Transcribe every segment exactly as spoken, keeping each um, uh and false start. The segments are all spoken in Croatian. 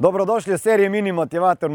Dobrodošli u seriju Mini Motivator,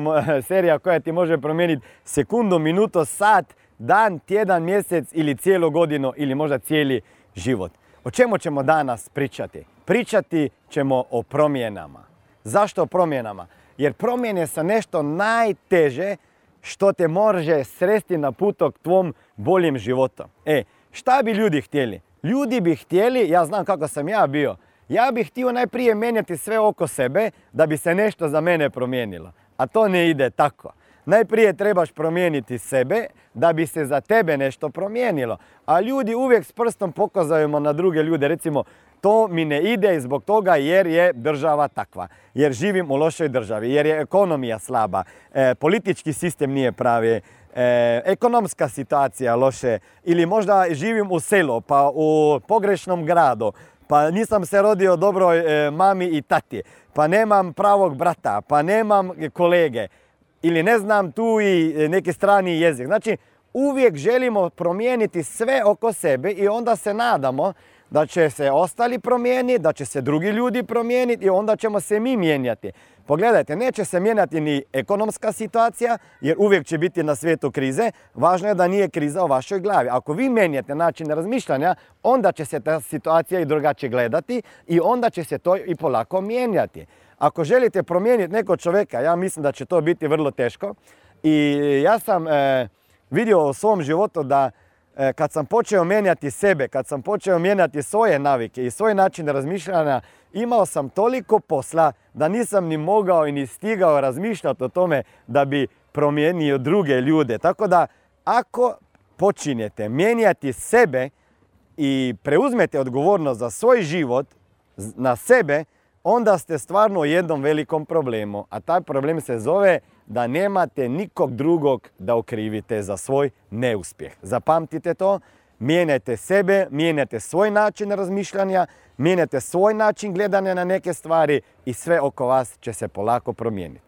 serija koja ti može promijeniti sekundu, minuto, sat, dan, tjedan, mjesec ili cijelu godinu ili možda cijeli život. O čemu ćemo danas pričati? Pričati ćemo o promjenama. Zašto o promjenama? Jer promjene su nešto najteže što te može sresti na putu k tvom boljim životom. E, šta bi ljudi htjeli? Ljudi bi htjeli, ja znam kako sam ja bio, ja bih htio najprije mijenjati sve oko sebe da bi se nešto za mene promijenilo. A to ne ide tako. Najprije trebaš promijeniti sebe da bi se za tebe nešto promijenilo. A ljudi uvijek s prstom pokazujemo na druge ljude. Recimo, to mi ne ide zbog toga jer je država takva. Jer živim u lošoj državi, jer je ekonomija slaba, e, politički sistem nije pravi, E, ekonomska situacija loše, ili možda živim u selu, pa u pogrešnom gradu, pa nisam se rodio dobroj e, mami i tati, pa nemam pravog brata, pa nemam kolege, ili ne znam tu i neki strani jezik. Znači, uvijek želimo promijeniti sve oko sebe i onda se nadamo da će se ostali promijeniti, da će se drugi ljudi promijeniti i onda ćemo se mi mijenjati. Pogledajte, neće se mijenjati ni ekonomska situacija, jer uvijek će biti na svijetu krize. Važno je da nije kriza u vašoj glavi. Ako vi mijenjate način razmišljanja, onda će se ta situacija i drugačije gledati i onda će se to i polako mijenjati. Ako želite promijeniti nekog čovjeka, ja mislim da će to biti vrlo teško. I ja sam e, vidio u svom životu da e, kad sam počeo mijenjati sebe, kad sam počeo mijenjati svoje navike i svoj način razmišljanja, imao sam toliko posla da nisam ni mogao i ni stigao razmišljati o tome da bi promijenio druge ljude. Tako da, ako počinjete mijenjati sebe i preuzmete odgovornost za svoj život, na sebe, onda ste stvarno u jednom velikom problemu. A taj problem se zove da nemate nikog drugog da okrivite za svoj neuspjeh. Zapamtite to. Mijenjajte sebe, mijenjajte svoj način razmišljanja, mijenjajte svoj način gledanja na neke stvari i sve oko vas će se polako promijeniti.